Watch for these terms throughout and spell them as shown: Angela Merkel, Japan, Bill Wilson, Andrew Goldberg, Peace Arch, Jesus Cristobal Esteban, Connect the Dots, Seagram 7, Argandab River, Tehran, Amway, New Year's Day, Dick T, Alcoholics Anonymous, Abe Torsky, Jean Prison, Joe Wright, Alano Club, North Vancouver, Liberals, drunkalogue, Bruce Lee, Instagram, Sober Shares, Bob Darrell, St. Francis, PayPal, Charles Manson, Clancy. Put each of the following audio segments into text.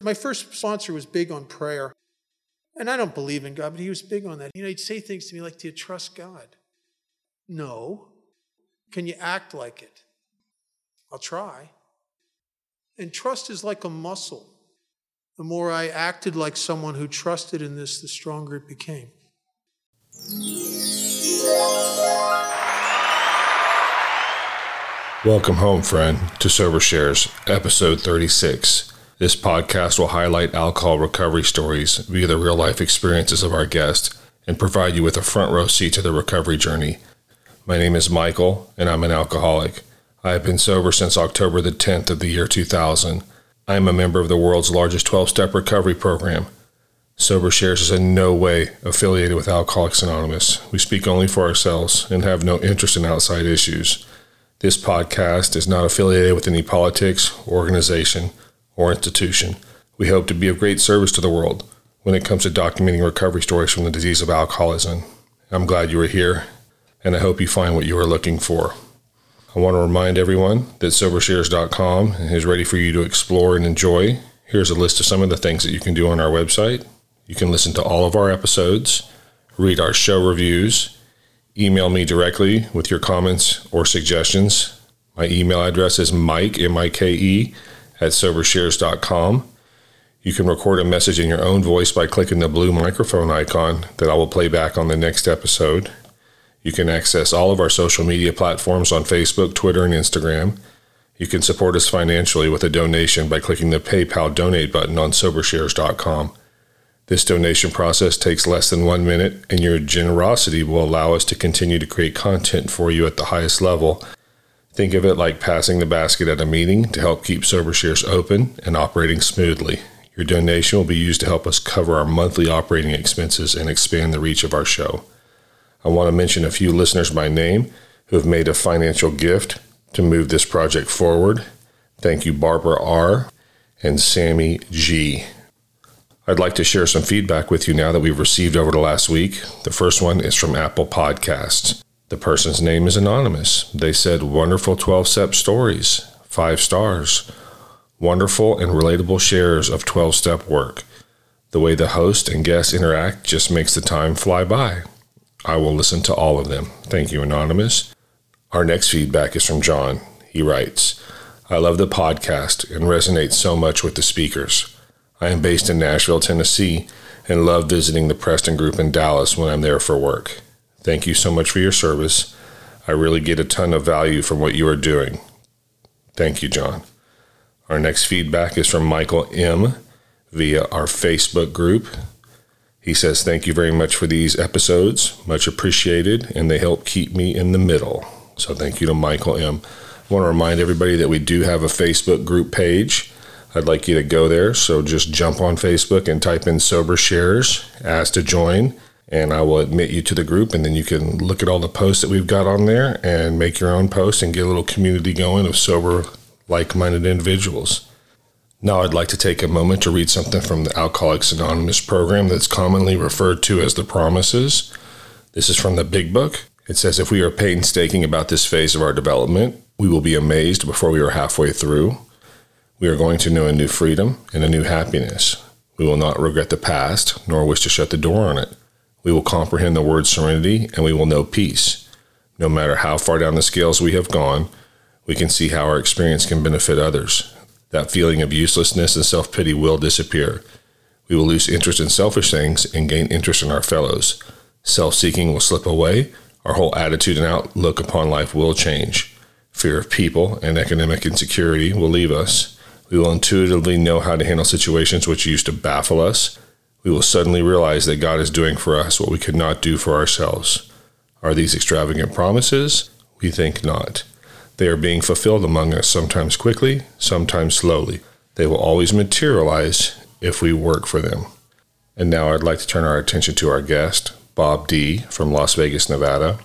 My first sponsor was big on prayer. And I don't believe in God, but he was big on that. You know, he'd say things to me like, do you trust God? No. Can you act like it? I'll try. And trust is like a muscle. The more I acted like someone who trusted in this, the stronger it became. Welcome home, friend, to Sober Shares, episode 36. This podcast will highlight alcohol recovery stories via the real-life experiences of our guests and provide you with a front-row seat to the recovery journey. My name is Michael, and I'm an alcoholic. I have been sober since October the 10th of the year 2000. I am a member of the world's largest 12-step recovery program. Sober Shares is in no way affiliated with Alcoholics Anonymous. We speak only for ourselves and have no interest in outside issues. This podcast is not affiliated with any politics, organization, or institution. We hope to be of great service to the world when it comes to documenting recovery stories from the disease of alcoholism. I'm glad you are here, and I hope you find what you are looking for. I want to remind everyone that SoberShares.com is ready for you to explore and enjoy. Here's a list of some of the things that you can do on our website. You can listen to all of our episodes, read our show reviews, email me directly with your comments or suggestions. My email address is Mike, M-I-K-E, at SoberShares.com. You can record a message in your own voice by clicking the blue microphone icon that I will play back on the next episode. You can access all of our social media platforms on Facebook, Twitter, and Instagram. You can support us financially with a donation by clicking the PayPal donate button on SoberShares.com. This donation process takes less than 1 minute, and your generosity will allow us to continue to create content for you at the highest level. Think of it like passing the basket at a meeting to help keep Sober Shares open and operating smoothly. Your donation will be used to help us cover our monthly operating expenses and expand the reach of our show. I want to mention a few listeners by name who have made a financial gift to move this project forward. Thank you, Barbara R. and Sammy G. I'd like to share some feedback with you now that we've received over the last week. The first one is from Apple Podcasts. The person's name is anonymous. They said, wonderful 12-step stories, 5 stars, wonderful and relatable shares of 12-step work. The way the host and guests interact just makes the time fly by. I will listen to all of them. Thank you, Anonymous. Our next feedback is from John. He writes, I love the podcast and resonate so much with the speakers. I am based in Nashville, Tennessee, and love visiting the Preston Group in Dallas when I'm there for work. Thank you so much for your service. I really get a ton of value from what you are doing. Thank you, John. Our next feedback is from Michael M. via our Facebook group. He says, thank you very much for these episodes. Much appreciated, and they help keep me in the middle. So thank you to Michael M. I want to remind everybody that we do have a Facebook group page. I'd like you to go there, so just jump on Facebook and type in Sober Shares, ask to join, and I will admit you to the group, and then you can look at all the posts that we've got on there and make your own posts and get a little community going of sober, like-minded individuals. Now I'd like to take a moment to read something from the Alcoholics Anonymous program that's commonly referred to as the Promises. This is from the Big Book. It says, if we are painstaking about this phase of our development, we will be amazed before we are halfway through. We are going to know a new freedom and a new happiness. We will not regret the past, nor wish to shut the door on it. We will comprehend the word serenity, and we will know peace. No matter how far down the scales we have gone, we can see how our experience can benefit others. That feeling of uselessness and self-pity will disappear. We will lose interest in selfish things and gain interest in our fellows. Self-seeking will slip away. Our whole attitude and outlook upon life will change. Fear of people and economic insecurity will leave us. We will intuitively know how to handle situations which used to baffle us. We will suddenly realize that God is doing for us what we could not do for ourselves. Are these extravagant promises? We think not. They are being fulfilled among us, sometimes quickly, sometimes slowly. They will always materialize if we work for them. And now I'd like to turn our attention to our guest, Bob D. from Las Vegas, Nevada.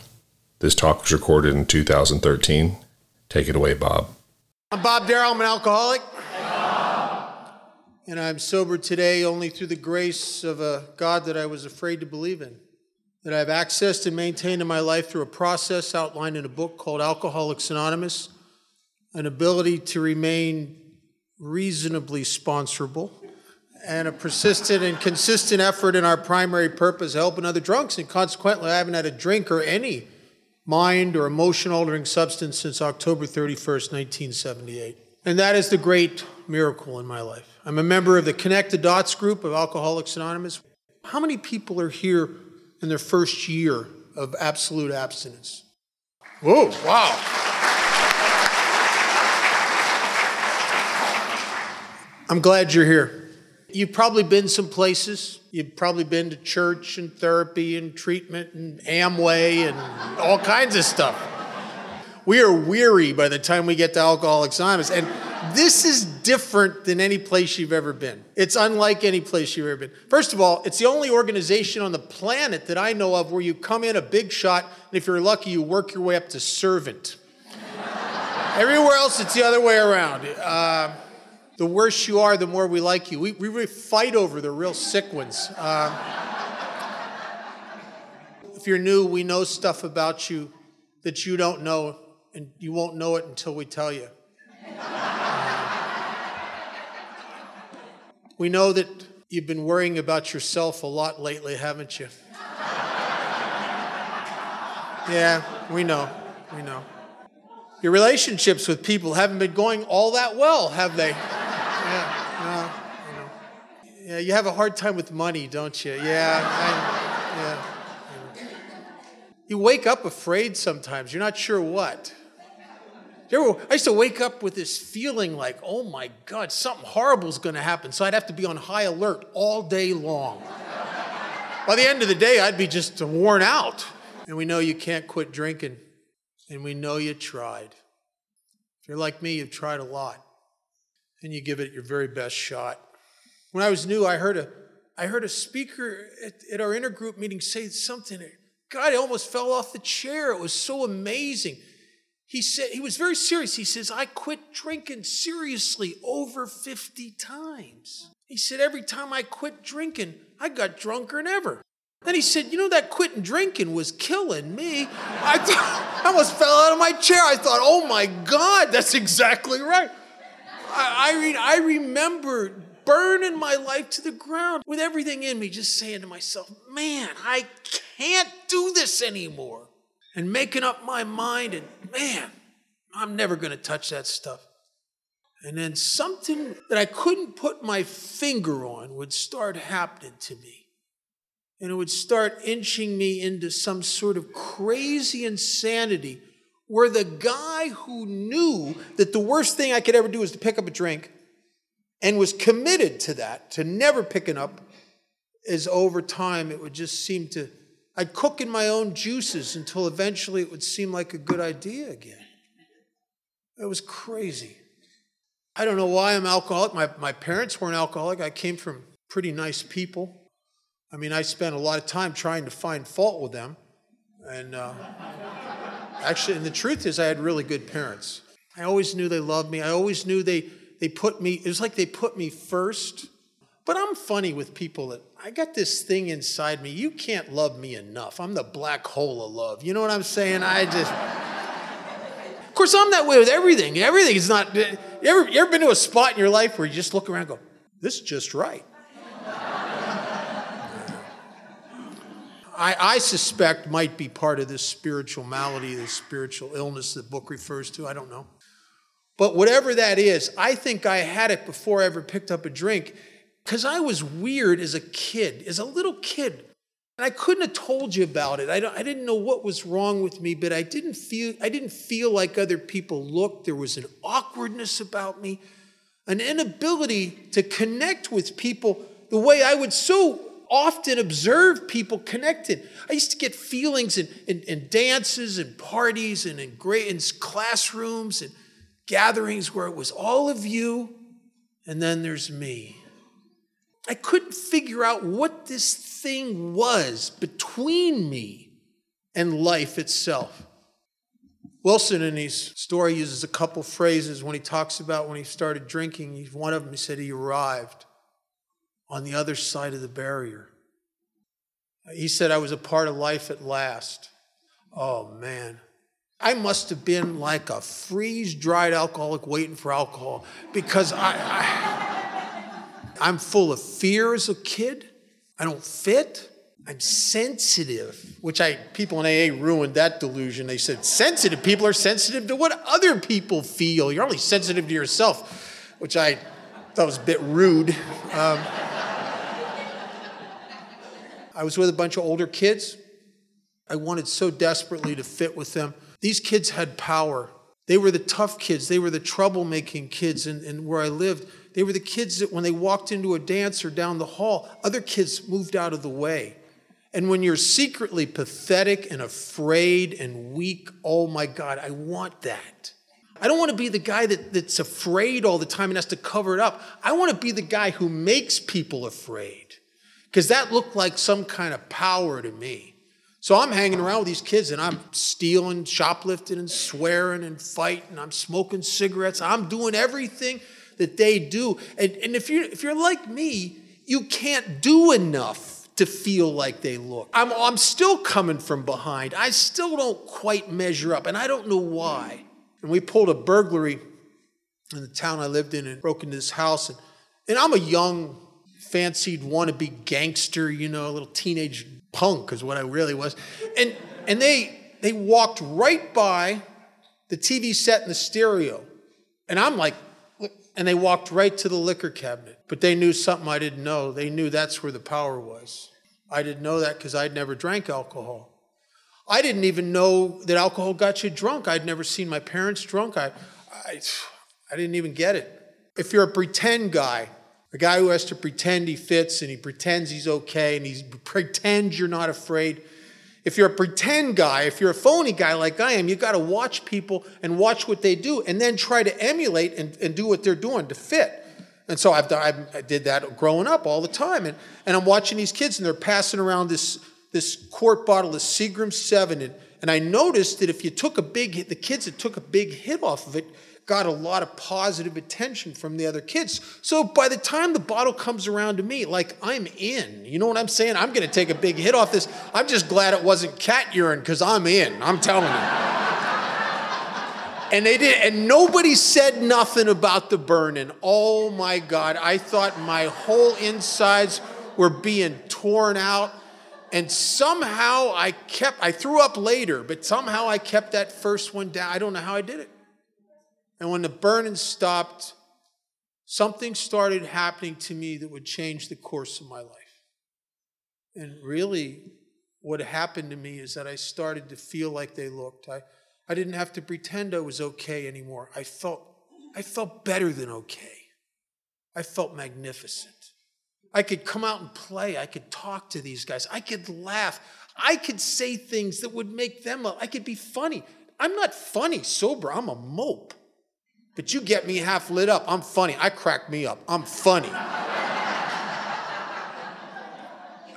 This talk was recorded in 2013. Take it away, Bob. I'm Bob Darrell. I'm an alcoholic. And I'm sober today only through the grace of a God that I was afraid to believe in, that I've accessed and maintained in my life through a process outlined in a book called Alcoholics Anonymous, an ability to remain reasonably sponsorable and a persistent and consistent effort in our primary purpose, helping other drunks. And consequently, I haven't had a drink or any mind or emotion-altering substance since October 31st, 1978. And that is the great miracle in my life. I'm a member of the Connect the Dots group of Alcoholics Anonymous. How many people are here in their first year of absolute abstinence? Whoa, wow. I'm glad you're here. You've probably been some places. You've probably been to church and therapy and treatment and Amway and all kinds of stuff. We are weary by the time we get to Alcoholics Anonymous. And this is different than any place you've ever been. It's unlike any place you've ever been. First of all, it's the only organization on the planet that I know of where you come in a big shot, and if you're lucky, you work your way up to servant. Everywhere else, it's the other way around. The worse you are, the more we like you. We really fight over the real sick ones. If you're new, we know stuff about you that you don't know, and you won't know it until we tell you. We know that you've been worrying about yourself a lot lately, haven't you? Yeah, we know. Your relationships with people haven't been going all that well, have they? Yeah, you have a hard time with money, don't you? Yeah. You wake up afraid sometimes. You're not sure what. I used to wake up with this feeling like, oh my God, something horrible is going to happen. So I'd have to be on high alert all day long. By the end of the day, I'd be just worn out. And we know you can't quit drinking. And we know you tried. If you're like me, you've tried a lot. And you give it your very best shot. When I was new, I heard a speaker at our intergroup meeting say something. God, I almost fell off the chair. It was so amazing. He said, he was very serious. He says, I quit drinking seriously over 50 times. He said, every time I quit drinking, I got drunker than ever. Then he said, you know, that quitting drinking was killing me. I almost fell out of my chair. I thought, oh my God, that's exactly right. I remember burning my life to the ground with everything in me, just saying to myself, man, I can't do this anymore. And making up my mind, and man, I'm never going to touch that stuff. And then something that I couldn't put my finger on would start happening to me. And it would start inching me into some sort of crazy insanity where the guy who knew that the worst thing I could ever do was to pick up a drink and was committed to that, to never picking up, is over time it would just seem to... I'd cook in my own juices until eventually it would seem like a good idea again. It was crazy. I don't know why I'm alcoholic. My parents weren't alcoholic. I came from pretty nice people. I mean, I spent a lot of time trying to find fault with them. And and the truth is I had really good parents. I always knew they loved me. I always knew they put me, it was like they put me first. But I'm funny with people that, I got this thing inside me, you can't love me enough. I'm the black hole of love. You know what I'm saying? Of course, I'm that way with everything. Everything is not, you ever been to a spot in your life where you just look around and go, this is just right? I suspect might be part of this spiritual malady, this spiritual illness the book refers to, I don't know. But whatever that is, I think I had it before I ever picked up a drink. Because I was weird as a little kid. And I couldn't have told you about it. I didn't know what was wrong with me, but I didn't feel like other people looked. There was an awkwardness about me, an inability to connect with people the way I would so often observe people connected. I used to get feelings in dances and parties and in classrooms and gatherings where it was all of you and then there's me. I couldn't figure out what this thing was between me and life itself. Wilson, in his story, uses a couple phrases when he talks about when he started drinking. One of them, he said he arrived on the other side of the barrier. He said, I was a part of life at last. Oh, man. I must have been like a freeze-dried alcoholic waiting for alcohol because I'm full of fear as a kid. I don't fit. I'm sensitive, which people in AA ruined that delusion. They said, sensitive people are sensitive to what other people feel. You're only sensitive to yourself, which I thought was a bit rude. I was with a bunch of older kids. I wanted so desperately to fit with them. These kids had power. They were the tough kids. They were the troublemaking kids and where I lived. They were the kids that when they walked into a dance or down the hall, other kids moved out of the way. And when you're secretly pathetic and afraid and weak, oh my God, I want that. I don't want to be the guy that's afraid all the time and has to cover it up. I want to be the guy who makes people afraid, because that looked like some kind of power to me. So I'm hanging around with these kids and I'm stealing, shoplifting and swearing and fighting. I'm smoking cigarettes. I'm doing everything that they do. And if you're like me, you can't do enough to feel like they look. I'm still coming from behind. I still don't quite measure up, and I don't know why. And we pulled a burglary in the town I lived in and broke into this house. And I'm a young, fancied wannabe gangster, a little teenage punk is what I really was. And they walked right by the TV set and the stereo. And I'm like, and they walked right to the liquor cabinet. But they knew something I didn't know. They knew that's where the power was. I didn't know that because I'd never drank alcohol. I didn't even know that alcohol got you drunk. I'd never seen my parents drunk. I didn't even get it. If you're a pretend guy, a guy who has to pretend he fits and he pretends he's okay and he pretends you're not afraid. If you're a pretend guy, if you're a phony guy like I am, you got to watch people and watch what they do and then try to emulate and do what they're doing to fit. And so I did that growing up all the time. And I'm watching these kids and they're passing around this quart bottle of Seagram 7. And I noticed that if you took a big hit, the kids that took a big hit off of it got a lot of positive attention from the other kids. So by the time the bottle comes around to me, like I'm in. You know what I'm saying? I'm going to take a big hit off this. I'm just glad it wasn't cat urine because I'm in. I'm telling you. And they did. And nobody said nothing about the burning. Oh my God. I thought my whole insides were being torn out. And somehow I threw up later, but somehow I kept that first one down. I don't know how I did it. And when the burning stopped, something started happening to me that would change the course of my life. And really, what happened to me is that I started to feel like they looked. I didn't have to pretend I was okay anymore. I felt better than okay. I felt magnificent. I could come out and play. I could talk to these guys. I could laugh. I could say things that would make them laugh. I could be funny. I'm not funny sober. I'm a mope. But you get me half lit up, I'm funny. I crack me up, I'm funny.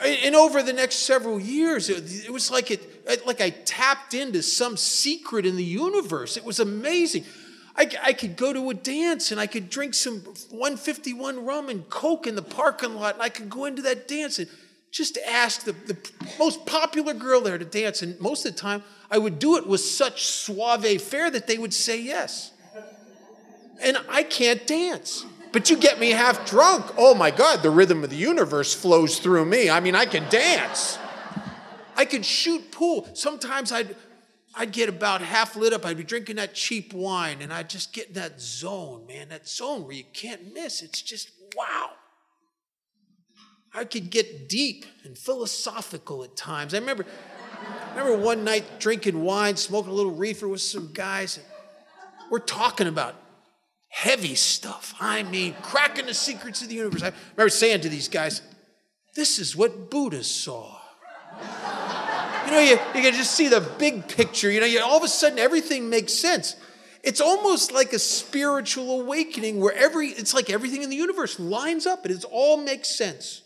And over the next several years, it was like like I tapped into some secret in the universe. It was amazing. I could go to a dance and I could drink some 151 rum and Coke in the parking lot, and I could go into that dance and just ask the most popular girl there to dance. And most of the time, I would do it with such suave fare that they would say yes. And I can't dance. But you get me half drunk. Oh my God, the rhythm of the universe flows through me. I mean, I can dance. I could shoot pool. Sometimes I'd get about half lit up. I'd be drinking that cheap wine and I'd just get in that zone, man, that zone where you can't miss. It's just, wow. I could get deep and philosophical at times. I remember one night drinking wine, smoking a little reefer with some guys. And we're talking about heavy stuff. I mean, cracking the secrets of the universe. I remember saying to these guys, this is what Buddha saw. You can just see the big picture. All of a sudden, everything makes sense. It's almost like a spiritual awakening where it's like everything in the universe lines up and it all makes sense.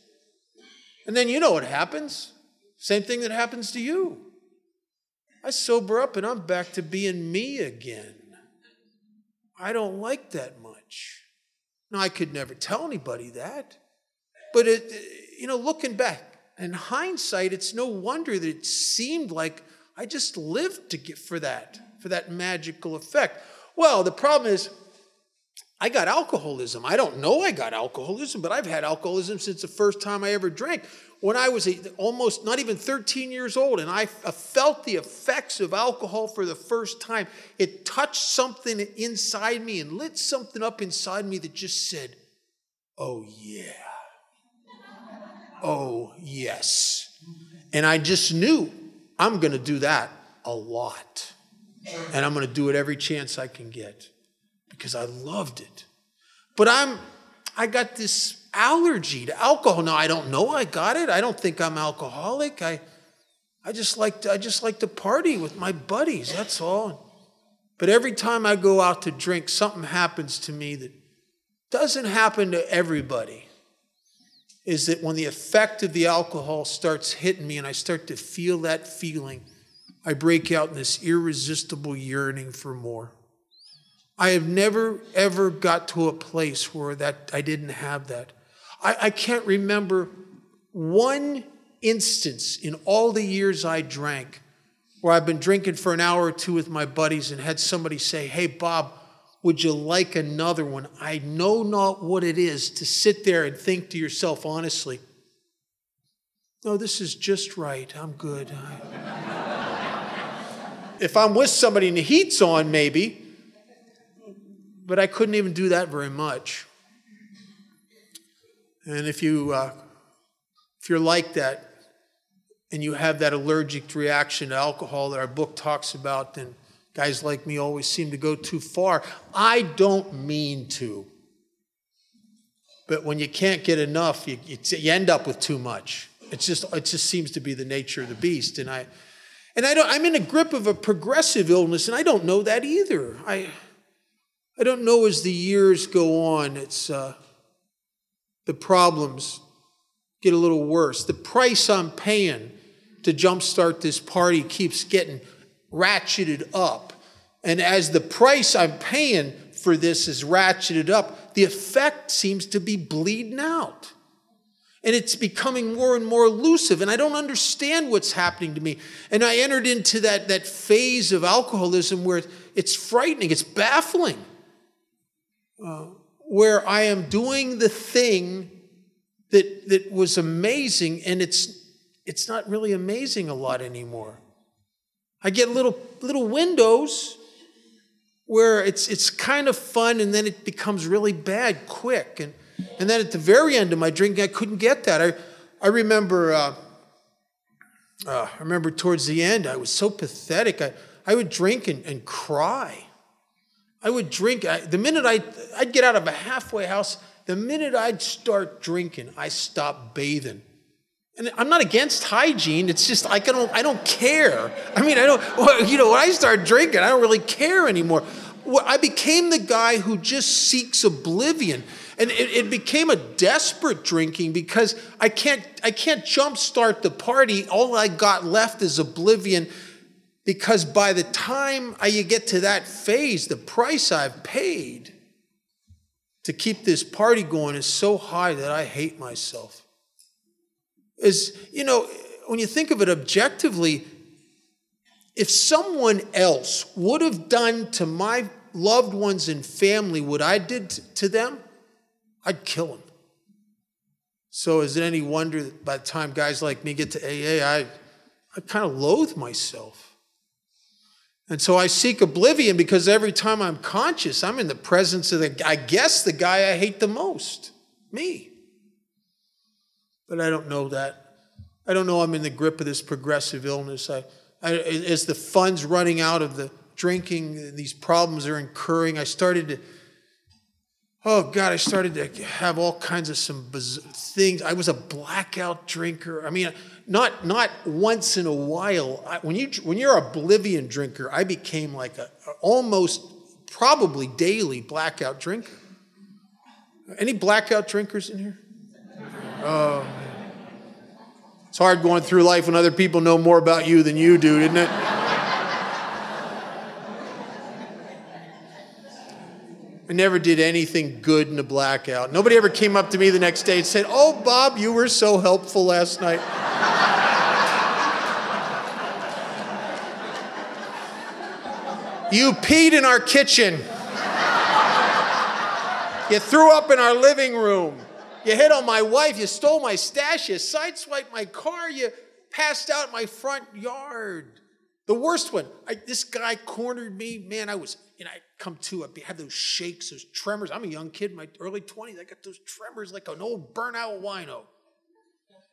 And then you know what happens. Same thing that happens to you. I sober up and I'm back to being me again. I don't like that much. Now, I could never tell anybody that. But, looking back, in hindsight, it's no wonder that it seemed like I just lived for that magical effect. Well, the problem is I got alcoholism. I don't know I got alcoholism, but I've had alcoholism since the first time I ever drank. When I was almost not even 13 years old, and I felt the effects of alcohol for the first time, it touched something inside me and lit something up inside me that just said, oh, yeah. Oh, yes. And I just knew I'm going to do that a lot. And I'm going to do it every chance I can get, because I loved it. But I got this allergy to alcohol. Now, I don't know I got it. I don't think I'm alcoholic. I just like to party with my buddies, that's all. But every time I go out to drink, something happens to me that doesn't happen to everybody, is that when the effect of the alcohol starts hitting me and I start to feel that feeling, I break out in this irresistible yearning for more. I have never, ever got to a place where that I didn't have that. I can't remember one instance in all the years I drank where I've been drinking for an hour or two with my buddies and had somebody say, hey, Bob, would you like another one? I know not what it is to sit there and think to yourself honestly, no, this is just right. I'm good. If I'm with somebody and the heat's on, maybe. But I couldn't even do that very much. And if you're like that, and you have that allergic reaction to alcohol that our book talks about, then guys like me always seem to go too far. I don't mean to. But when you can't get enough, you end up with too much. It just seems to be the nature of the beast. I'm in a grip of a progressive illness, and I don't know that either. I don't know as the years go on, it's the problems get a little worse. The price I'm paying to jumpstart this party keeps getting ratcheted up. And as the price I'm paying for this is ratcheted up, the effect seems to be bleeding out. And it's becoming more and more elusive. And I don't understand what's happening to me. And I entered into that phase of alcoholism where it's frightening, it's baffling. Where I am doing the thing that was amazing, and it's not really amazing a lot anymore. I get little windows where it's kind of fun, and then it becomes really bad quick. And then at the very end of my drinking, I couldn't get that. I remember I remember towards the end, I was so pathetic. I would drink and cry. I would drink. The minute I'd get out of a halfway house, the minute I'd start drinking, I stopped bathing. And I'm not against hygiene. It's just I don't care. I mean, when I start drinking, I don't really care anymore. I became the guy who just seeks oblivion. And it became a desperate drinking because I can't jumpstart the party. All I got left is oblivion. Because by the time you get to that phase, the price I've paid to keep this party going is so high that I hate myself. When you think of it objectively, if someone else would have done to my loved ones and family what I did to them, I'd kill them. So is it any wonder that by the time guys like me get to AA, I kind of loathe myself? And so I seek oblivion because every time I'm conscious, I'm in the presence of the guy I hate the most, me. But I don't know that. I don't know I'm in the grip of this progressive illness. As the fun's running out of the drinking, these problems are incurring, I started to have all kinds of some bizarre things. I was a blackout drinker. I mean, not once in a while. When you're an oblivion drinker, I became like a almost probably daily blackout drinker. Any blackout drinkers in here? Oh, man. It's hard going through life when other people know more about you than you do, isn't it? I never did anything good in a blackout. Nobody ever came up to me the next day and said, oh, Bob, you were so helpful last night. You peed in our kitchen. You threw up in our living room. You hit on my wife. You stole my stash. You sideswiped my car. You passed out in my front yard. The worst one, this guy cornered me. Man, I come to, I have those shakes, those tremors. I'm a young kid in my early 20s. I got those tremors like an old burnout wino.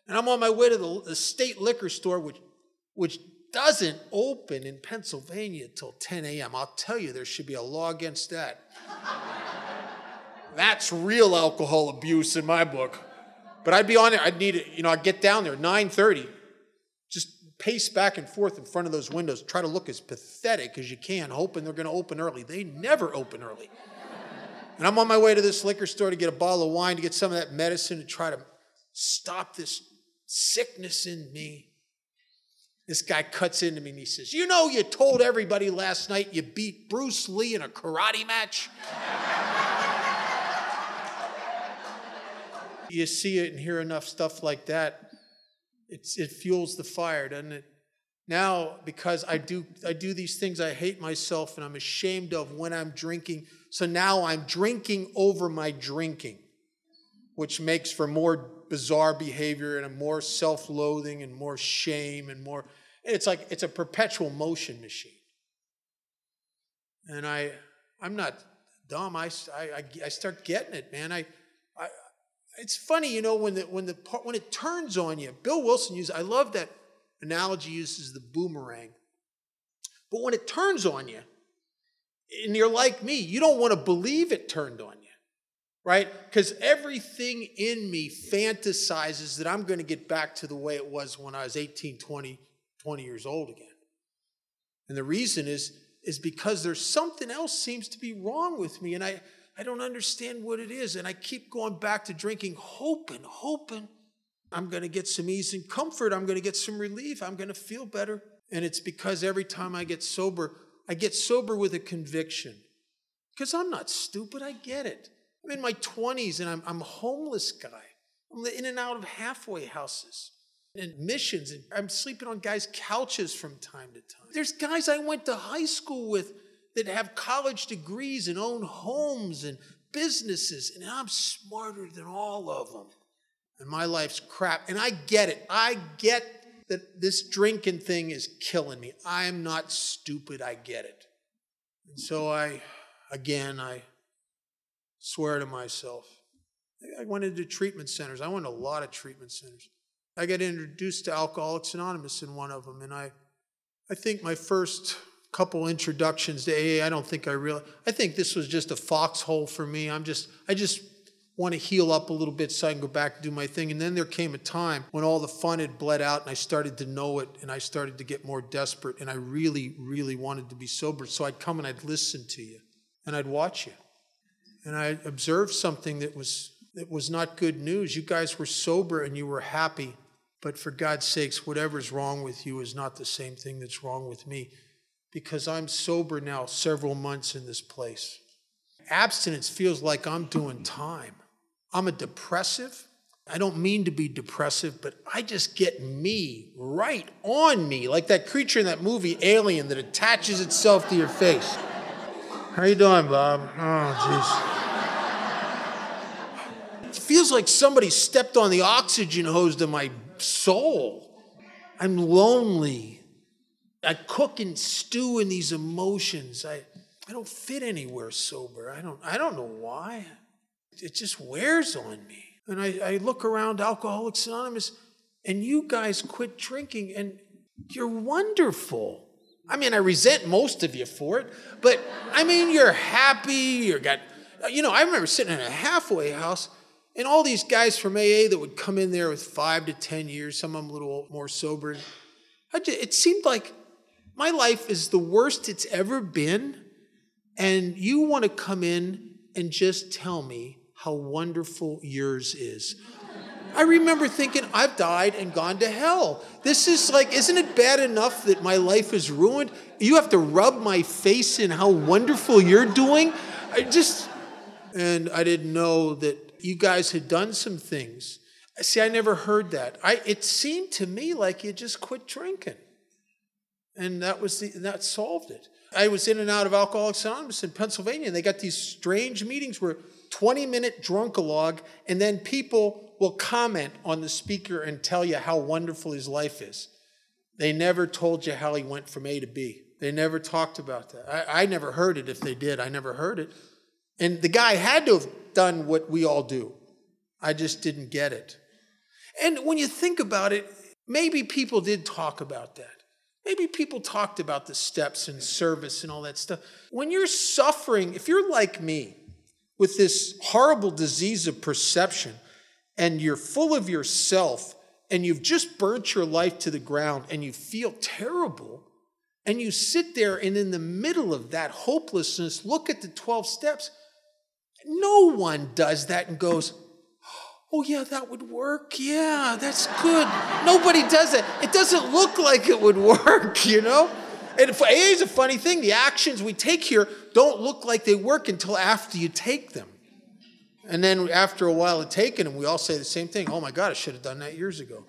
And I'm on my way to the state liquor store, which doesn't open in Pennsylvania until 10 a.m. I'll tell you, there should be a law against that. That's real alcohol abuse in my book. But I'd be on there. I'd get down there, 9:30. Just pace back and forth in front of those windows. Try to look as pathetic as you can, hoping they're going to open early. They never open early. And I'm on my way to this liquor store to get a bottle of wine, to get some of that medicine, to try to stop this sickness in me. This guy cuts into me and he says, "You know, you told everybody last night you beat Bruce Lee in a karate match." You see it and hear enough stuff like that, it fuels the fire, doesn't it? Now, because I do these things, I hate myself and I'm ashamed of when I'm drinking. So now I'm drinking over my drinking, which makes for more bizarre behavior and a more self-loathing and more shame and more. It's like it's a perpetual motion machine. And I'm not dumb. I start getting it, man. It's funny, you know, when it turns on you. Bill Wilson I love that analogy. He uses the boomerang. But when it turns on you, and you're like me, you don't want to believe it turned on you. Right? Because everything in me fantasizes that I'm going to get back to the way it was when I was 18, 20 years old again. And the reason is because there's something else seems to be wrong with me, and I don't understand what it is. And I keep going back to drinking, hoping I'm going to get some ease and comfort. I'm going to get some relief. I'm going to feel better. And it's because every time I get sober with a conviction. Because I'm not stupid. I get it. I'm in my 20s, and I'm a homeless guy. I'm in and out of halfway houses and missions, and I'm sleeping on guys' couches from time to time. There's guys I went to high school with that have college degrees and own homes and businesses, and I'm smarter than all of them. And my life's crap, and I get it. I get that this drinking thing is killing me. I'm not stupid. I get it. And so I swear to myself. I went into treatment centers. I went to a lot of treatment centers. I got introduced to Alcoholics Anonymous in one of them, and I think my first couple introductions to AA, I think this was just a foxhole for me. I just want to heal up a little bit so I can go back and do my thing. And then there came a time when all the fun had bled out, and I started to know it, and I started to get more desperate, and I really, really wanted to be sober. So I'd come and I'd listen to you, and I'd watch you. And I observed something that was not good news. You guys were sober and you were happy, but for God's sakes, whatever's wrong with you is not the same thing that's wrong with me, because I'm sober now several months in this place. Abstinence feels like I'm doing time. I'm a depressive. I don't mean to be depressive, but I just get me right on me, like that creature in that movie, Alien, that attaches itself to your face. How you doing, Bob? Oh, jeez. It feels like somebody stepped on the oxygen hose to my soul. I'm lonely. I cook and stew in these emotions. I don't fit anywhere sober. I don't know why. It just wears on me. And I look around Alcoholics Anonymous, and you guys quit drinking, and you're wonderful. I mean, I resent most of you for it, but I mean, you're happy, I remember sitting in a halfway house, and all these guys from AA that would come in there with 5 to 10 years, some of them a little more sober. It seemed like my life is the worst it's ever been, and you want to come in and just tell me how wonderful yours is. I remember thinking, I've died and gone to hell. This is like, isn't it bad enough that my life is ruined? You have to rub my face in how wonderful you're doing? And I didn't know that you guys had done some things. See, I never heard that. It seemed to me like you just quit drinking. And that solved it. I was in and out of Alcoholics Anonymous in Pennsylvania, and they got these strange meetings where 20-minute drunkalogue, and then people will comment on the speaker and tell you how wonderful his life is. They never told you how he went from A to B. They never talked about that. I never heard it if they did. I never heard it. And the guy had to have done what we all do. I just didn't get it. And when you think about it, maybe people did talk about that. Maybe people talked about the steps and service and all that stuff. When you're suffering, if you're like me, with this horrible disease of perception, and you're full of yourself, and you've just burnt your life to the ground, and you feel terrible, and you sit there, and in the middle of that hopelessness, look at the 12 steps. No one does that and goes, oh, yeah, that would work. Yeah, that's good. Nobody does that. It doesn't look like it would work, you know? And AA is a funny thing. The actions we take here don't look like they work until after you take them. And then after a while of taking them, we all say the same thing. Oh, my God, I should have done that years ago.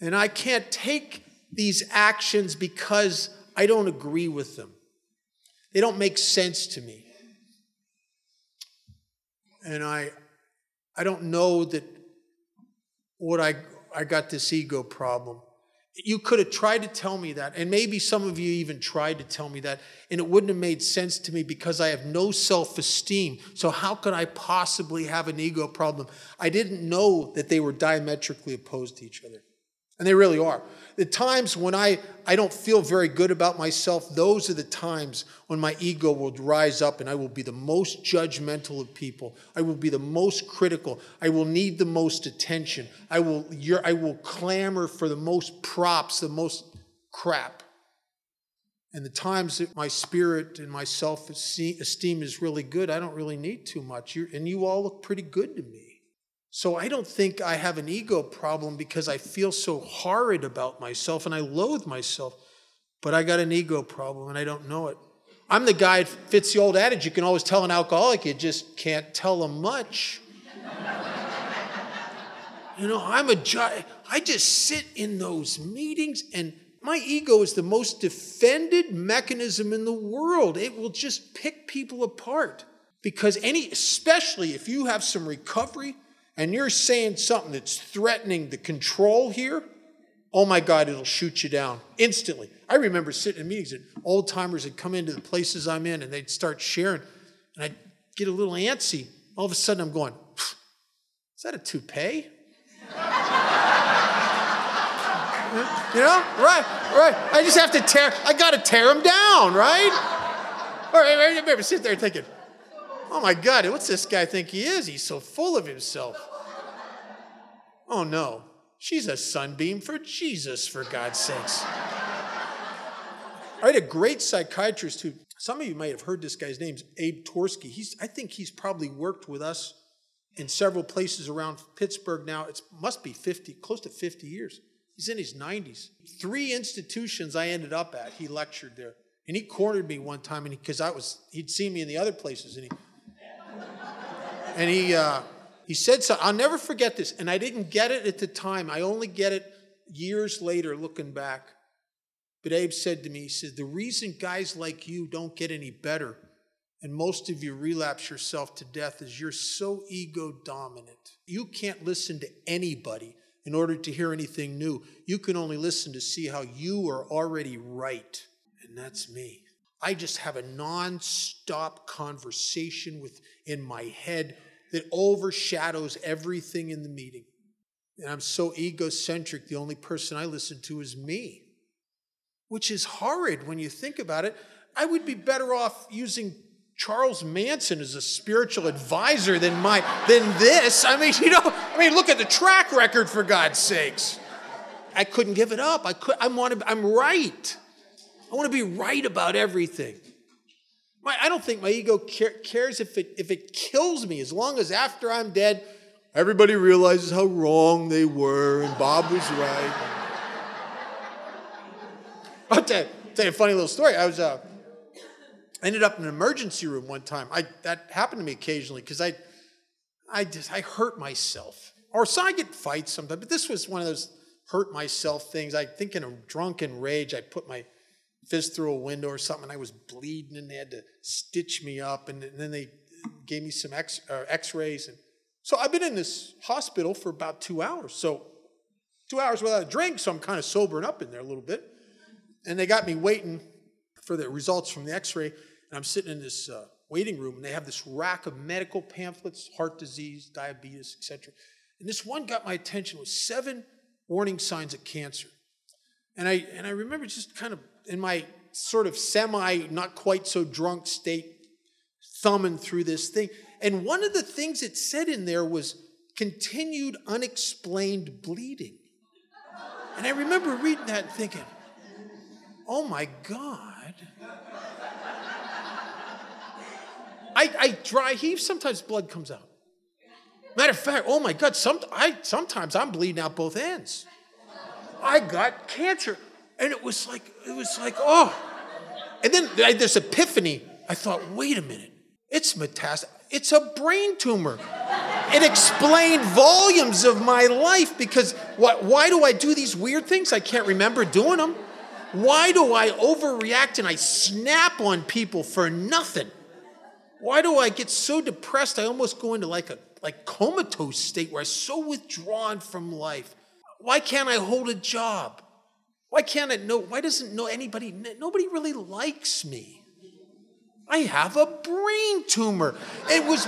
And I can't take these actions because I don't agree with them. They don't make sense to me. And I don't know that what I got this ego problem. You could have tried to tell me that, and maybe some of you even tried to tell me that, and it wouldn't have made sense to me because I have no self-esteem. So how could I possibly have an ego problem? I didn't know that they were diametrically opposed to each other. And they really are. The times when I don't feel very good about myself, those are the times when my ego will rise up and I will be the most judgmental of people. I will be the most critical. I will need the most attention. I will clamor for the most props, the most crap. And the times that my spirit and my self-esteem is really good, I don't really need too much. And you all look pretty good to me. So I don't think I have an ego problem because I feel so horrid about myself and I loathe myself, but I got an ego problem and I don't know it. I'm the guy that fits the old adage, you can always tell an alcoholic, you just can't tell him much. You know, I just sit in those meetings and my ego is the most defended mechanism in the world. It will just pick people apart because especially if you have some recovery, and you're saying something that's threatening the control here, oh my God, it'll shoot you down instantly. I remember sitting in meetings and old-timers would come into the places I'm in and they'd start sharing, and I'd get a little antsy. All of a sudden I'm going, is that a toupee? You know, right. I got to tear them down, right? Or I remember sitting there thinking, oh my God, what's this guy think he is? He's so full of himself. Oh no, she's a sunbeam for Jesus, for God's sakes. I had a great psychiatrist who, some of you might have heard this guy's name, Abe Torsky. I think he's probably worked with us in several places around Pittsburgh now. It must be close to 50 years. He's in his 90s. 3 institutions I ended up at, he lectured there. And he cornered me one time because he'd seen me in the other places and he said something. I'll never forget this. And I didn't get it at the time. I only get it years later looking back. But Abe said to me, he said, the reason guys like you don't get any better and most of you relapse yourself to death is you're so ego dominant. You can't listen to anybody in order to hear anything new. You can only listen to see how you are already right. And that's me. I just have a non-stop conversation in my head that overshadows everything in the meeting. And I'm so egocentric, the only person I listen to is me, which is horrid when you think about it. I would be better off using Charles Manson as a spiritual advisor than this. I mean, look at the track record, for God's sakes. I couldn't give it up. I'm right. I want to be right about everything. I don't think my ego cares if it kills me, as long as after I'm dead, everybody realizes how wrong they were and Bob was right. I'll tell you a funny little story. I was ended up in an emergency room one time. That happened to me occasionally because I hurt myself. Or so I get fights sometimes, but this was one of those hurt myself things. I think in a drunken rage, I put my fist through a window or something. I was bleeding, and they had to stitch me up, and then they gave me some x-rays. And so I've been in this hospital for about 2 hours. So 2 hours without a drink, so I'm kind of sobering up in there a little bit. And they got me waiting for the results from the x-ray, and I'm sitting in this waiting room, and they have this rack of medical pamphlets, heart disease, diabetes, etc. And this one got my attention with 7 warning signs of cancer. And I remember just kind of in my sort of semi, not quite so drunk state, thumbing through this thing. And one of the things it said in there was continued unexplained bleeding. And I remember reading that and thinking, oh my God. I dry heave, sometimes blood comes out. Matter of fact, oh my God, sometimes I'm bleeding out both ends. I got cancer. And it was like, oh. And then I had this epiphany. I thought, wait a minute. It's metastasized. It's a brain tumor. It explained volumes of my life, because why do I do these weird things? I can't remember doing them. Why do I overreact and I snap on people for nothing? Why do I get so depressed I almost go into like a comatose state where I'm so withdrawn from life? Why can't I hold a job? Why can't I know? Why doesn't anybody? Nobody really likes me. I have a brain tumor. It was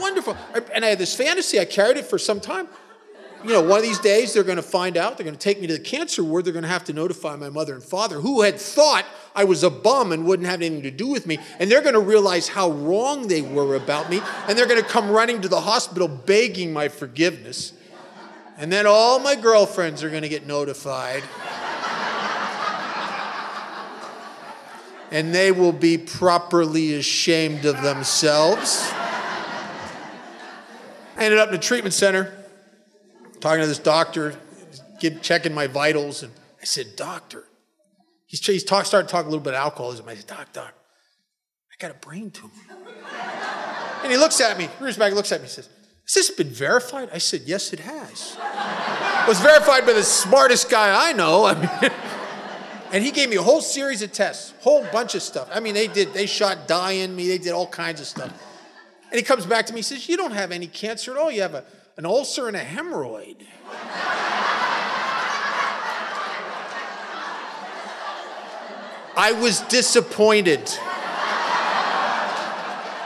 wonderful. And I had this fantasy. I carried it for some time. You know, one of these days they're going to find out. They're going to take me to the cancer ward. They're going to have to notify my mother and father, who had thought I was a bum and wouldn't have anything to do with me. And they're going to realize how wrong they were about me. And they're going to come running to the hospital begging my forgiveness. And then all my girlfriends are going to get notified. And they will be properly ashamed of themselves. I ended up in a treatment center, talking to this doctor, checking my vitals. And I said, Doctor, started talking a little bit of alcoholism. I said, Doc, I got a brain tumor. And he looks at me, rears back, looks at me, and says, has this been verified? I said, yes, it has. It was verified by the smartest guy I know. I mean, and he gave me a whole series of tests, whole bunch of stuff. I mean, they shot dye in me. They did all kinds of stuff. And he comes back to me and says, you don't have any cancer at all. You have an ulcer and a hemorrhoid. I was disappointed.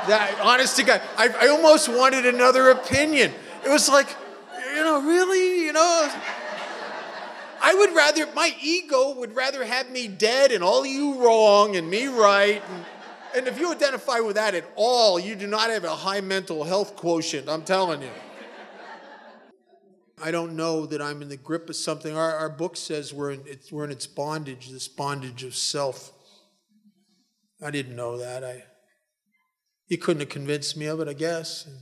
That, honest to God, I almost wanted another opinion. It was like, really, I would rather, my ego would rather have me dead and all you wrong and me right. And if you identify with that at all, you do not have a high mental health quotient, I'm telling you. I don't know that I'm in the grip of something. Our book says we're in its bondage, this bondage of self. I didn't know that. You couldn't have convinced me of it, I guess. And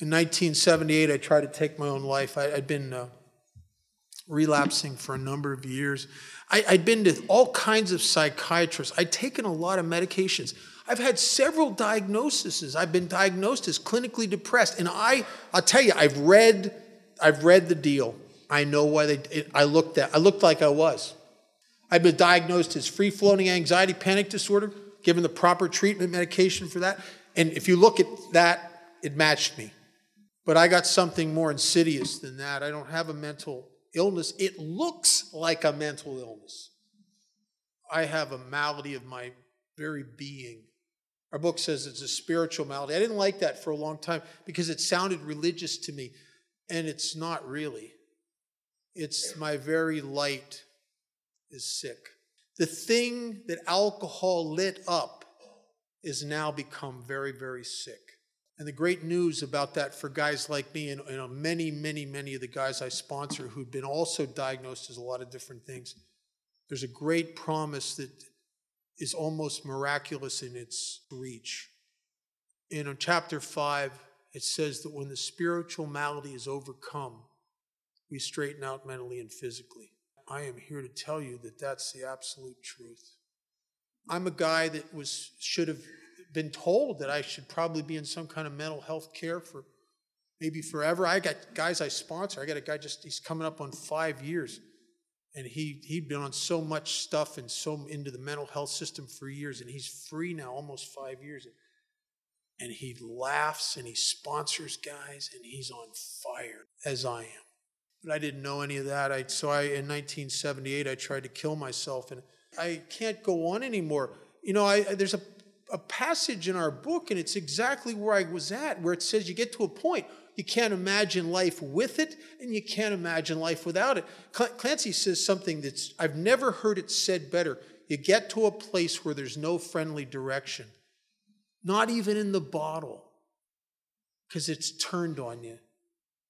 in 1978, I tried to take my own life. I'd been relapsing for a number of years. I'd been to all kinds of psychiatrists. I'd taken a lot of medications. I've had several diagnoses. I've been diagnosed as clinically depressed. And I'll tell you, I've read the deal. I know why I looked like I was. I've been diagnosed as free-floating anxiety panic disorder, given the proper treatment medication for that. And if you look at that, it matched me. But I got something more insidious than that. I don't have a mental illness. It looks like a mental illness. I have a malady of my very being. Our book says it's a spiritual malady. I didn't like that for a long time because it sounded religious to me. And it's not really. It's my very light is sick. The thing that alcohol lit up is now become very, very sick. And the great news about that for guys like me and many, many, many of the guys I sponsor who've been also diagnosed as a lot of different things, there's a great promise that is almost miraculous in its reach. In chapter 5, it says that when the spiritual malady is overcome, we straighten out mentally and physically. I am here to tell you that that's the absolute truth. I'm a guy that should have been told that I should probably be in some kind of mental health care for maybe forever. I got guys I sponsor. I got a guy he's coming up on 5 years. And he'd been on so much stuff and so into the mental health system for years, and he's free now, almost 5 years. And he laughs and he sponsors guys, and he's on fire, as I am. But I didn't know any of that. In 1978, I tried to kill myself, and I can't go on anymore. You know, there's a passage in our book, and it's exactly where I was at, where it says you get to a point, you can't imagine life with it, and you can't imagine life without it. Clancy says something that's, I've never heard it said better. You get to a place where there's no friendly direction, not even in the bottle, because it's turned on you.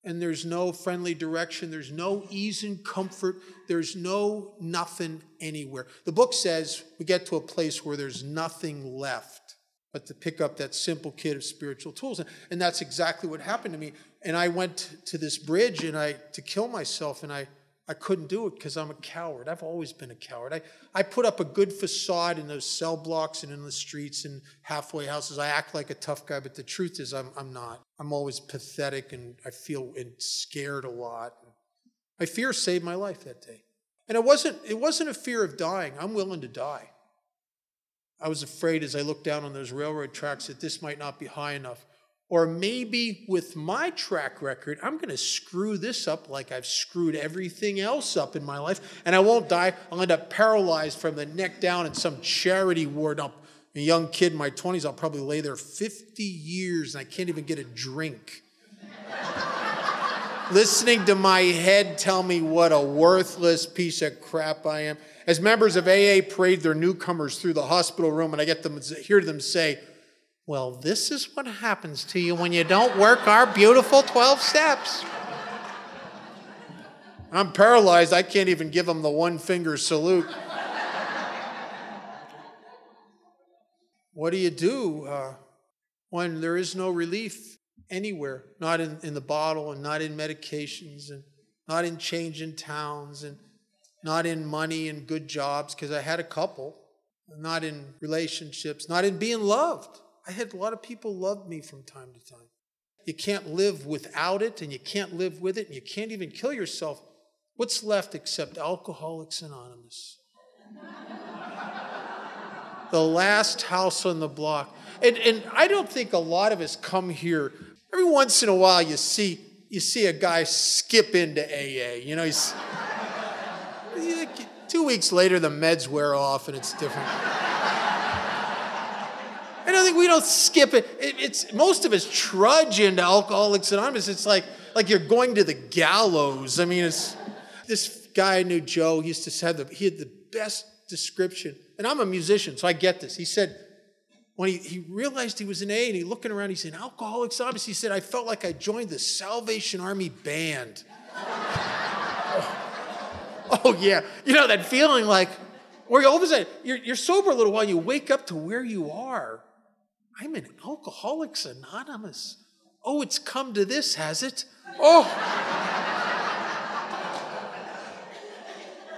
And there's no friendly direction. There's no ease and comfort. There's no nothing anywhere. The book says we get to a place where there's nothing left but to pick up that simple kit of spiritual tools. And that's exactly what happened to me. And I went to this bridge and to kill myself, and I couldn't do it because I'm a coward. I've always been a coward. I put up a good facade in those cell blocks and in the streets and halfway houses. I act like a tough guy, but the truth is I'm not. I'm always pathetic, and I feel scared a lot. My fear saved my life that day. And it wasn't a fear of dying. I'm willing to die. I was afraid as I looked down on those railroad tracks that this might not be high enough. Or maybe with my track record, I'm going to screw this up like I've screwed everything else up in my life, and I won't die. I'll end up paralyzed from the neck down in some charity ward. I'm a young kid in my 20s. I'll probably lay there 50 years, and I can't even get a drink. Listening to my head tell me what a worthless piece of crap I am. As members of AA parade their newcomers through the hospital room, and I get them hear them say, "Well, this is what happens to you when you don't work our beautiful 12 steps." I'm paralyzed. I can't even give them the one-finger salute. What do you do when there is no relief anywhere? Not in the bottle, and not in medications, and not in change in towns, and not in money and good jobs, because I had a couple. Not in relationships, not in being loved. I had a lot of people love me from time to time. You can't live without it, and you can't live with it, and you can't even kill yourself. What's left except Alcoholics Anonymous? The last house on the block. And I don't think a lot of us come here. Every once in a while you see a guy skip into AA. You know, he's 2 weeks later the meds wear off and it's different. I don't think we don't skip it. It's most of us trudge into Alcoholics Anonymous. It's like you're going to the gallows. I mean, it's this guy I knew, Joe. He used to have he had the best description. And I'm a musician, so I get this. He said when he realized he was in AA and he looking around, he said, "Alcoholics Anonymous." He said, "I felt like I joined the Salvation Army band." Oh yeah, you know that feeling like, or all of a sudden you're sober a little while. You wake up to where you are. I'm in Alcoholics Anonymous. Oh, it's come to this, has it? Oh.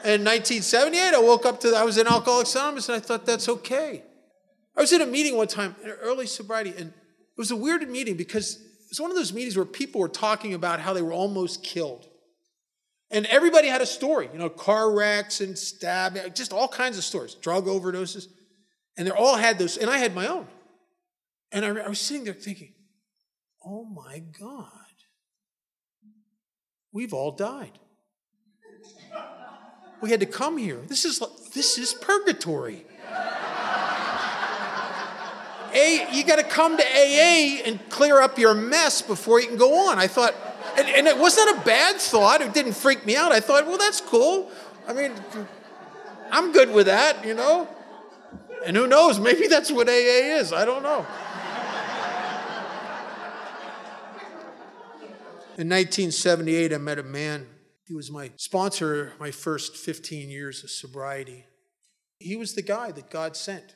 In 1978, I woke up I was in Alcoholics Anonymous, and I thought that's okay. I was in a meeting one time, in early sobriety, and it was a weird meeting because it was one of those meetings where people were talking about how they were almost killed. And everybody had a story, you know, car wrecks and stabbing, just all kinds of stories, drug overdoses. And they all had those, and I had my own. And I was sitting there thinking, oh my God, we've all died. We had to come here. This is purgatory. You got to come to AA and clear up your mess before you can go on. I thought, and it wasn't a bad thought. It didn't freak me out. I thought, well, that's cool. I mean, I'm good with that, you know. And who knows, maybe that's what AA is. I don't know. In 1978, I met a man. He was my sponsor my first 15 years of sobriety. He was the guy that God sent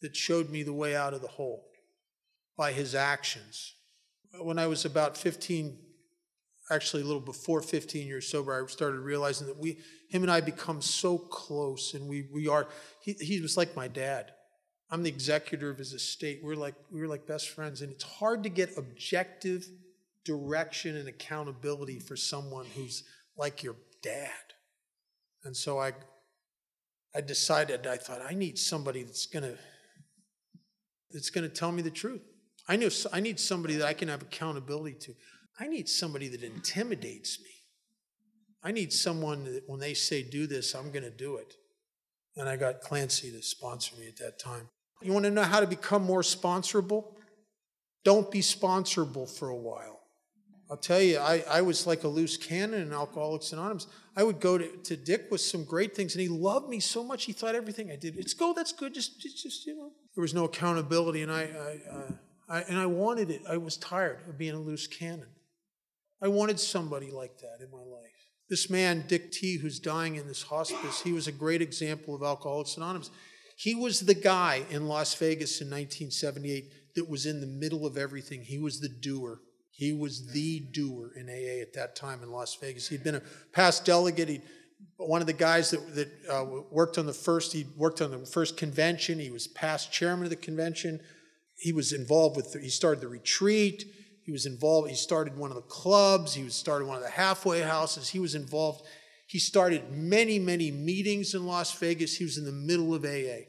that showed me the way out of the hole by his actions. When I was about 15, actually a little before 15 years sober, I started realizing that him and I become so close, and we are. He was like my dad. I'm the executor of his estate. We were like best friends, and it's hard to get objective direction and accountability for someone who's like your dad. And so I decided, I thought, I need somebody that's going to tell me the truth. I need somebody that I can have accountability to. I need somebody that intimidates me. I need someone that when they say do this, I'm going to do it. And I got Clancy to sponsor me at that time. You want to know how to become more sponsorable? Don't be sponsorable for a while. I'll tell you, I was like a loose cannon in Alcoholics Anonymous. I would go to Dick with some great things, and he loved me so much, he thought everything I did, that's good, just you know. There was no accountability, and I wanted it. I was tired of being a loose cannon. I wanted somebody like that in my life. This man, Dick T, who's dying in this hospice, he was a great example of Alcoholics Anonymous. He was the guy in Las Vegas in 1978 that was in the middle of everything. He was the doer. He was the doer in AA at that time in Las Vegas. He'd been a past delegate. One of the guys that worked on the first convention. He was past chairman of the convention. He was involved with, he started the retreat. He was involved, he started one of the clubs. He started one of the halfway houses. He was involved. He started many, many meetings in Las Vegas. He was in the middle of AA.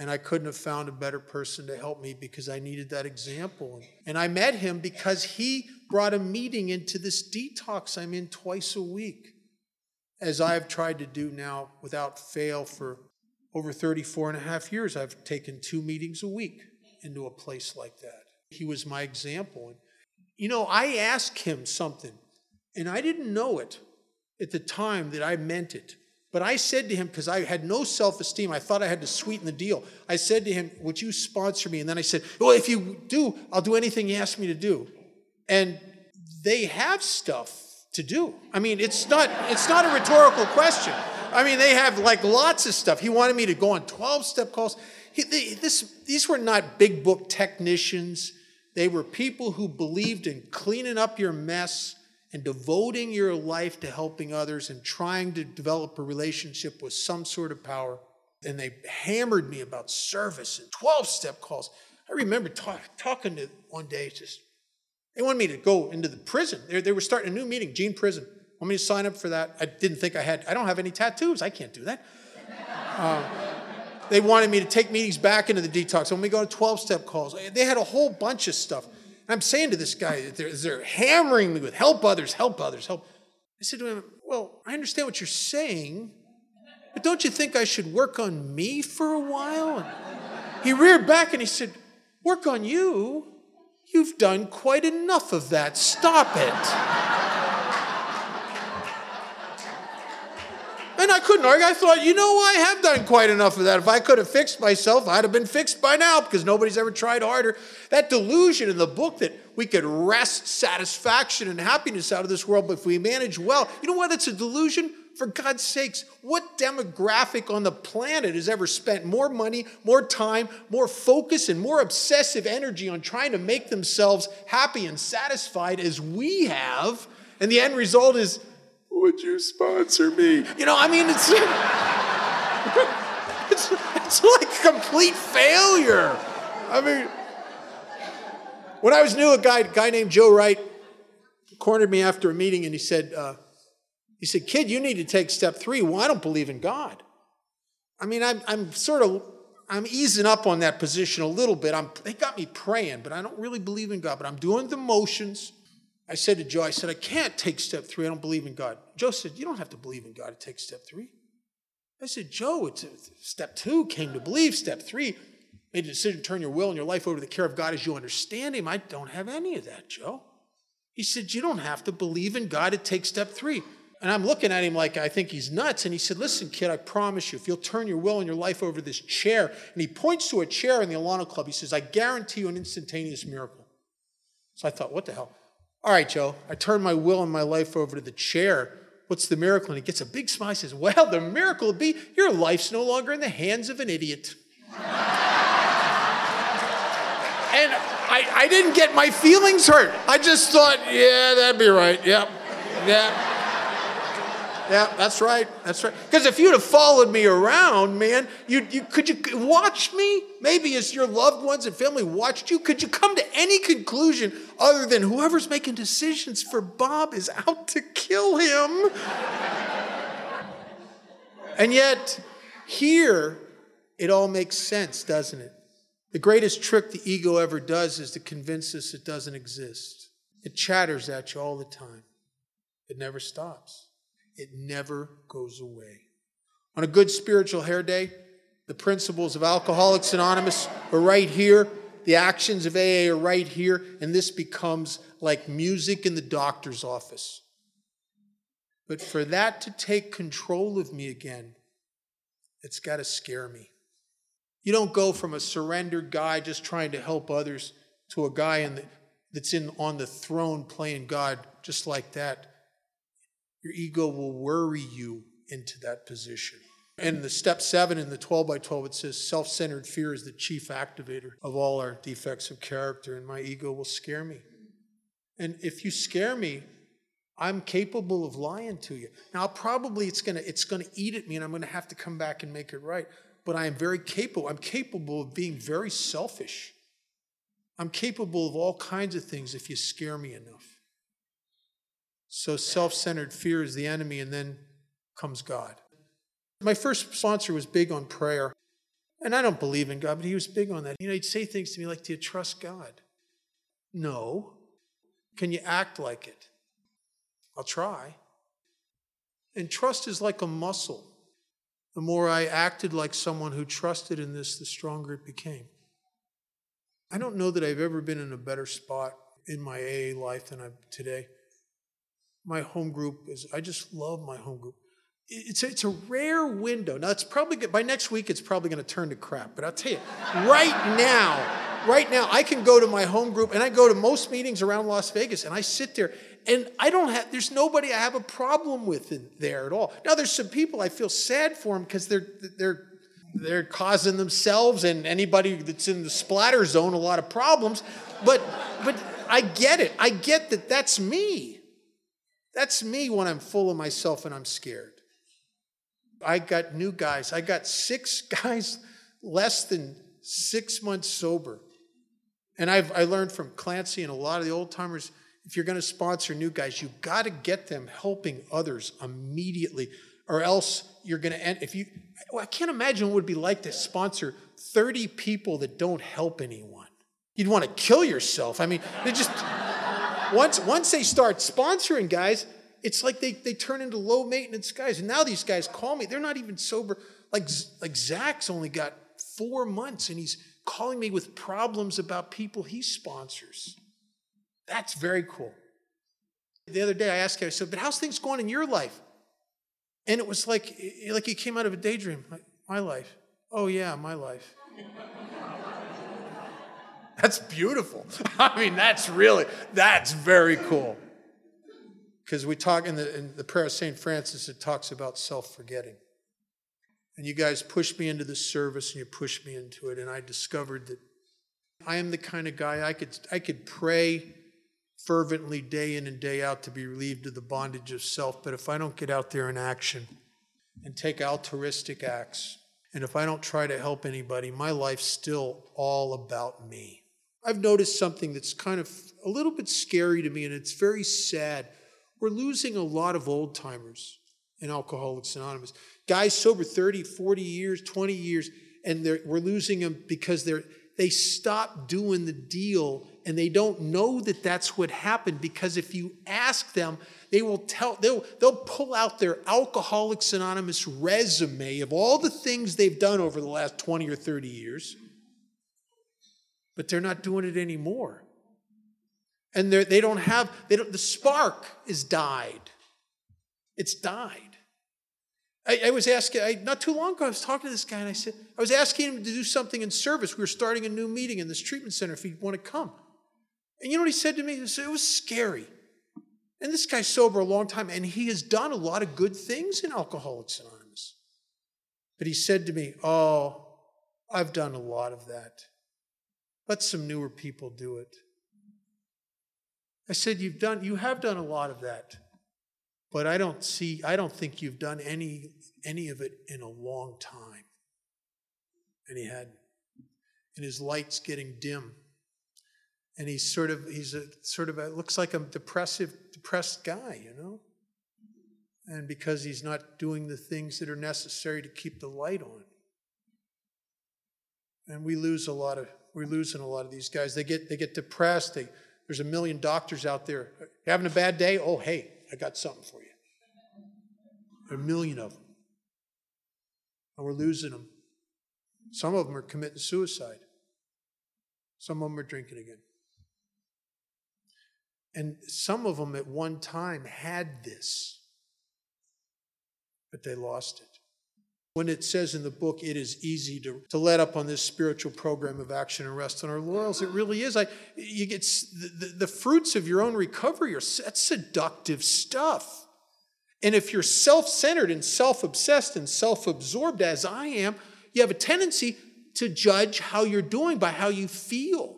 And I couldn't have found a better person to help me because I needed that example. And I met him because he brought a meeting into this detox I'm in twice a week, as I have tried to do now without fail for over 34 and a half years. I've taken 2 meetings a week into a place like that. He was my example. You know, I asked him something, and I didn't know it at the time that I meant it. But I said to him, because I had no self-esteem, I thought I had to sweeten the deal. I said to him, would you sponsor me? And then I said, well, if you do, I'll do anything you ask me to do. And they have stuff to do. I mean, it's not a rhetorical question. I mean, they have like lots of stuff. He wanted me to go on 12-step calls. These were not big book technicians. They were people who believed in cleaning up your mess and devoting your life to helping others and trying to develop a relationship with some sort of power. And they hammered me about service and 12-step calls. I remember talking to one day, they wanted me to go into the prison. They were starting a new meeting, Jean Prison. Want me to sign up for that? I didn't think I don't have any tattoos. I can't do that. They wanted me to take meetings back into the detox. When we go to 12-step calls, they had a whole bunch of stuff. I'm saying to this guy, they're hammering me with help others. I said to him, well, I understand what you're saying, but don't you think I should work on me for a while? And he reared back and he said, work on you? You've done quite enough of that. Stop it. And I couldn't argue. I thought, I have done quite enough of that. If I could have fixed myself, I'd have been fixed by now because nobody's ever tried harder. That delusion in the book that we could wrest satisfaction and happiness out of this world, but if we manage well, you know what? It's a delusion. For God's sakes, what demographic on the planet has ever spent more money, more time, more focus, and more obsessive energy on trying to make themselves happy and satisfied as we have? And the end result is, would you sponsor me? It's like complete failure. I mean, when I was new, a guy named Joe Wright cornered me after a meeting, and he said, kid, you need to take step 3. Well, I don't believe in God. I mean, I'm easing up on that position a little bit. They got me praying, but I don't really believe in God, but I'm doing the motions. I said to Joe, I can't take step 3. I don't believe in God. Joe said, you don't have to believe in God to take step 3. I said, Joe, it's step 2, came to believe. Step 3, made a decision to turn your will and your life over to the care of God as you understand him. I don't have any of that, Joe. He said, you don't have to believe in God to take step 3. And I'm looking at him like I think he's nuts. And he said, listen, kid, I promise you, if you'll turn your will and your life over to this chair. And he points to a chair in the Alano Club. He says, I guarantee you an instantaneous miracle. So I thought, what the hell? All right, Joe, I turned my will and my life over to the chair. What's the miracle? And he gets a big smile. He says, well, the miracle would be your life's no longer in the hands of an idiot. And I didn't get my feelings hurt. I just thought, yeah, that'd be right. Yep. Yeah. Yeah, that's right. That's right. Because if you'd have followed me around, man, could you watch me? Maybe as your loved ones and family watched you, could you come to any conclusion other than whoever's making decisions for Bob is out to kill him? And yet, here, it all makes sense, doesn't it? The greatest trick the ego ever does is to convince us it doesn't exist. It chatters at you all the time. It never stops. It never goes away. On a good spiritual hair day, the principles of Alcoholics Anonymous are right here. The actions of AA are right here. And this becomes like music in the doctor's office. But for that to take control of me again, it's got to scare me. You don't go from a surrendered guy just trying to help others to a guy on the throne playing God just like that. Your ego will worry you into that position. And the step 7 in the 12x12, it says self-centered fear is the chief activator of all our defects of character, and my ego will scare me. And if you scare me, I'm capable of lying to you. Now, probably it's gonna eat at me, and I'm gonna have to come back and make it right. But I am very capable. I'm capable of being very selfish. I'm capable of all kinds of things if you scare me enough. So self-centered fear is the enemy, and then comes God. My first sponsor was big on prayer. And I don't believe in God, but he was big on that. You know, he'd say things to me like, do you trust God? No. Can you act like it? I'll try. And trust is like a muscle. The more I acted like someone who trusted in this, the stronger it became. I don't know that I've ever been in a better spot in my AA life than I'm today. My home group I just love my home group. It's a rare window. Now, it's probably good. By next week, it's probably going to turn to crap. But I'll tell you, right now, I can go to my home group, and I go to most meetings around Las Vegas, and I sit there. And there's nobody I have a problem with in there at all. Now, there's some people I feel sad for them because they're causing themselves and anybody that's in the splatter zone a lot of problems. But I get it. I get that that's me. That's me when I'm full of myself and I'm scared. I got new guys. I got 6 guys less than 6 months sober. And I learned from Clancy and a lot of the old timers, if you're going to sponsor new guys, you've got to get them helping others immediately, or else you're going to end. I can't imagine what it would be like to sponsor 30 people that don't help anyone. You'd want to kill yourself. I mean, they just once they start sponsoring guys, it's like they turn into low maintenance guys. And now these guys call me; they're not even sober. Like Zach's only got 4 months, and he's calling me with problems about people he sponsors. That's very cool. The other day I asked him, I said, but how's things going in your life? And it was like he came out of a daydream. Like, my life. Oh yeah, my life. That's beautiful. I mean, that's very cool. Because we talk in the prayer of St. Francis, it talks about self-forgetting. And you guys pushed me into this service and you pushed me into it. And I discovered that I am the kind of guy I could pray fervently day in and day out to be relieved of the bondage of self, but if I don't get out there in action and take altruistic acts, and if I don't try to help anybody, my life's still all about me. I've noticed something that's kind of a little bit scary to me, and it's very sad. We're losing a lot of old timers in Alcoholics Anonymous. Guys sober 30, 40 years, 20 years, and we're losing them because they stop doing the deal, and they don't know that that's what happened, because if you ask them, they'll pull out their Alcoholics Anonymous resume of all the things they've done over the last 20 or 30 years, but they're not doing it anymore. And the spark is died. It's died. I was asking, not too long ago, I was talking to this guy, and I was asking him to do something in service. We were starting a new meeting in this treatment center if he'd want to come. And you know what he said to me? He said, it was scary. And this guy's sober a long time, and he has done a lot of good things in Alcoholics Anonymous. But he said to me, oh, I've done a lot of that. Let some newer people do it. I said, you have done a lot of that. But I don't think you've done any of it in a long time. And he hadn't. And his light's getting dim. And he's a sort of looks like a depressed guy, you know? and because he's not doing the things that are necessary to keep the light on. And we're losing a lot of these guys. They get depressed. There's a million doctors out there. You're having a bad day? Oh, hey, I got something for you. There are a million of them. And we're losing them. Some of them are committing suicide. Some of them are drinking again. And some of them at one time had this, but they lost it. When it says in the book, it is easy to let up on this spiritual program of action and rest on our laurels, it really is. You get the fruits of your own recovery are that's seductive stuff. And if you're self-centered and self-obsessed and self-absorbed as I am, you have a tendency to judge how you're doing by how you feel.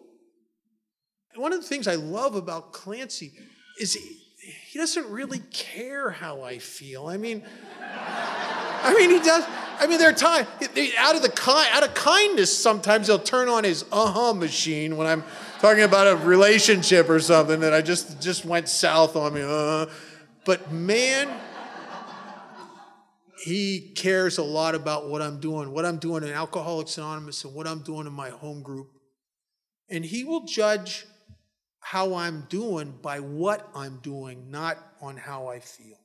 And one of the things I love about Clancy is he doesn't really care how I feel. I mean, he does. I mean, there are times out of kindness, sometimes he'll turn on his machine when I'm talking about a relationship or something that I just went south on me. But man, he cares a lot about what I'm doing in Alcoholics Anonymous, and what I'm doing in my home group, and he will judge how I'm doing by what I'm doing, not on how I feel.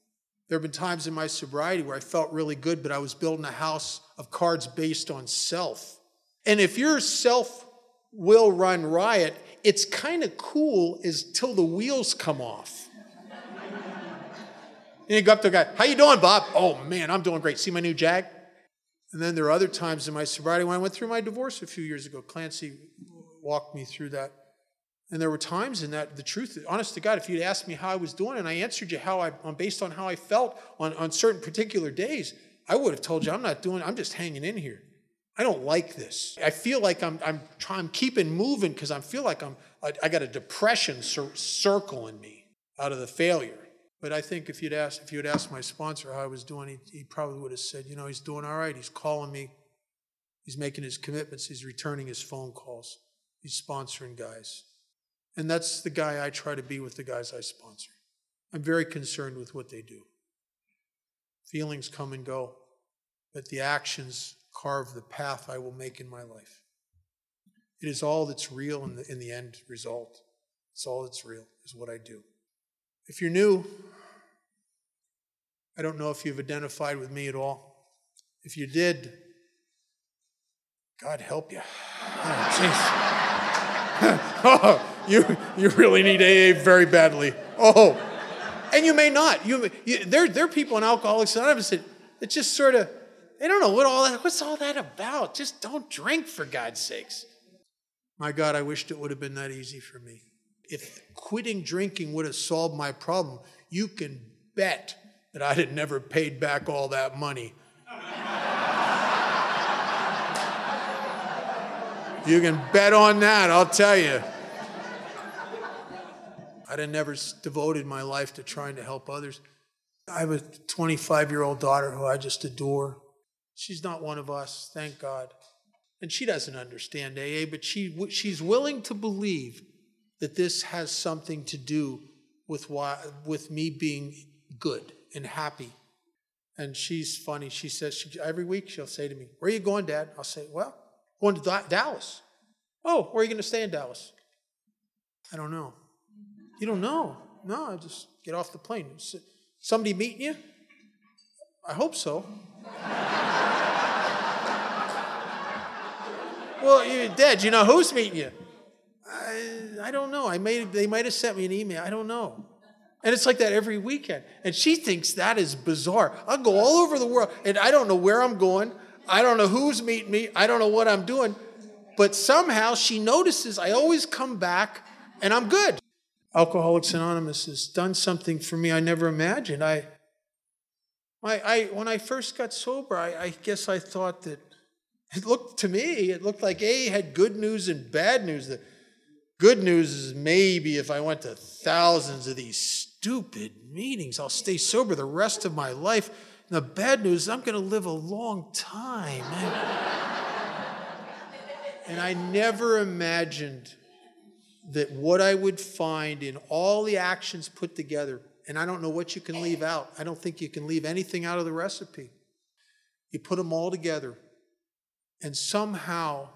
There have been times in my sobriety where I felt really good, but I was building a house of cards based on self. And if your self will run riot, it's kind of cool is till the wheels come off. And you go up to a guy, how you doing, Bob? Oh, man, I'm doing great. See my new Jag? And then there are other times in my sobriety when I went through my divorce a few years ago. Clancy walked me through that. And there were times in that, the truth, honest to God, if you'd asked me how I was doing and I answered you based on how I felt on certain particular days, I would have told you I'm just hanging in here. I don't like this. I feel like I'm keeping moving because I feel like I got a depression circling me out of the failure. But I think if you'd asked my sponsor how I was doing, he probably would have said, you know, he's doing all right. He's calling me. He's making his commitments. He's returning his phone calls. He's sponsoring guys. And that's the guy I try to be with the guys I sponsor. I'm very concerned with what they do. Feelings come and go, but the actions carve the path I will make in my life. It is all that's real in the end result. It's all that's real is what I do. If you're new, I don't know if you've identified with me at all. If you did, God help you. Oh, you really need AA very badly. Oh, and you may not. There are people in Alcoholics Anonymous that just sort of, they don't know what's all that about. Just don't drink, for God's sakes. My God, I wished it would have been that easy for me. If quitting drinking would have solved my problem, you can bet that I'd have never paid back all that money. You can bet on that, I'll tell you. I'd have never devoted my life to trying to help others. I have a 25-year-old daughter who I just adore. She's not one of us, thank God. And she doesn't understand AA, but she's willing to believe that this has something to do with me being good and happy. And she's funny. She says, every week she'll say to me, where are you going, Dad? I'll say, well, going to Dallas. Oh, where are you going to stay in Dallas? I don't know. You don't know? No, I just get off the plane. Somebody meeting you? I hope so. Well, Dad, you know who's meeting you? I don't know. They might have sent me an email. I don't know. And it's like that every weekend. And she thinks that is bizarre. I'll go all over the world, and I don't know where I'm going. I don't know who's meeting me. I don't know what I'm doing. But somehow she notices I always come back, and I'm good. Alcoholics Anonymous has done something for me I never imagined. When I first got sober, I guess I thought that it looked like AA had good news and bad news. The good news is maybe if I went to thousands of these stupid meetings, I'll stay sober the rest of my life. And the bad news is I'm going to live a long time. And I never imagined that what I would find in all the actions put together and I don't know what you can leave out. I don't think you can leave anything out of the recipe. You put them all together, and somehow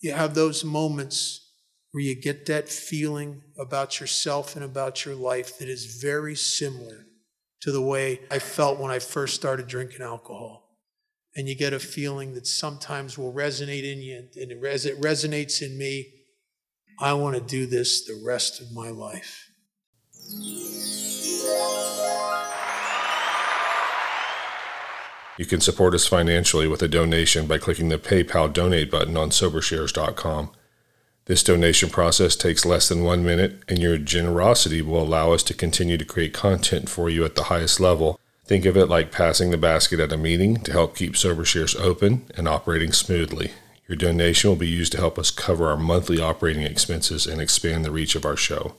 you have those moments where you get that feeling about yourself and about your life that is very similar to the way I felt when I first started drinking alcohol. And you get a feeling that sometimes will resonate in you, and as it resonates in me, I want to do this the rest of my life. You can support us financially with a donation by clicking the PayPal donate button on SoberShares.com. This donation process takes less than 1 minute, and your generosity will allow us to continue to create content for you at the highest level. Think of it like passing the basket at a meeting to help keep Sober Shares open and operating smoothly. Your donation will be used to help us cover our monthly operating expenses and expand the reach of our show.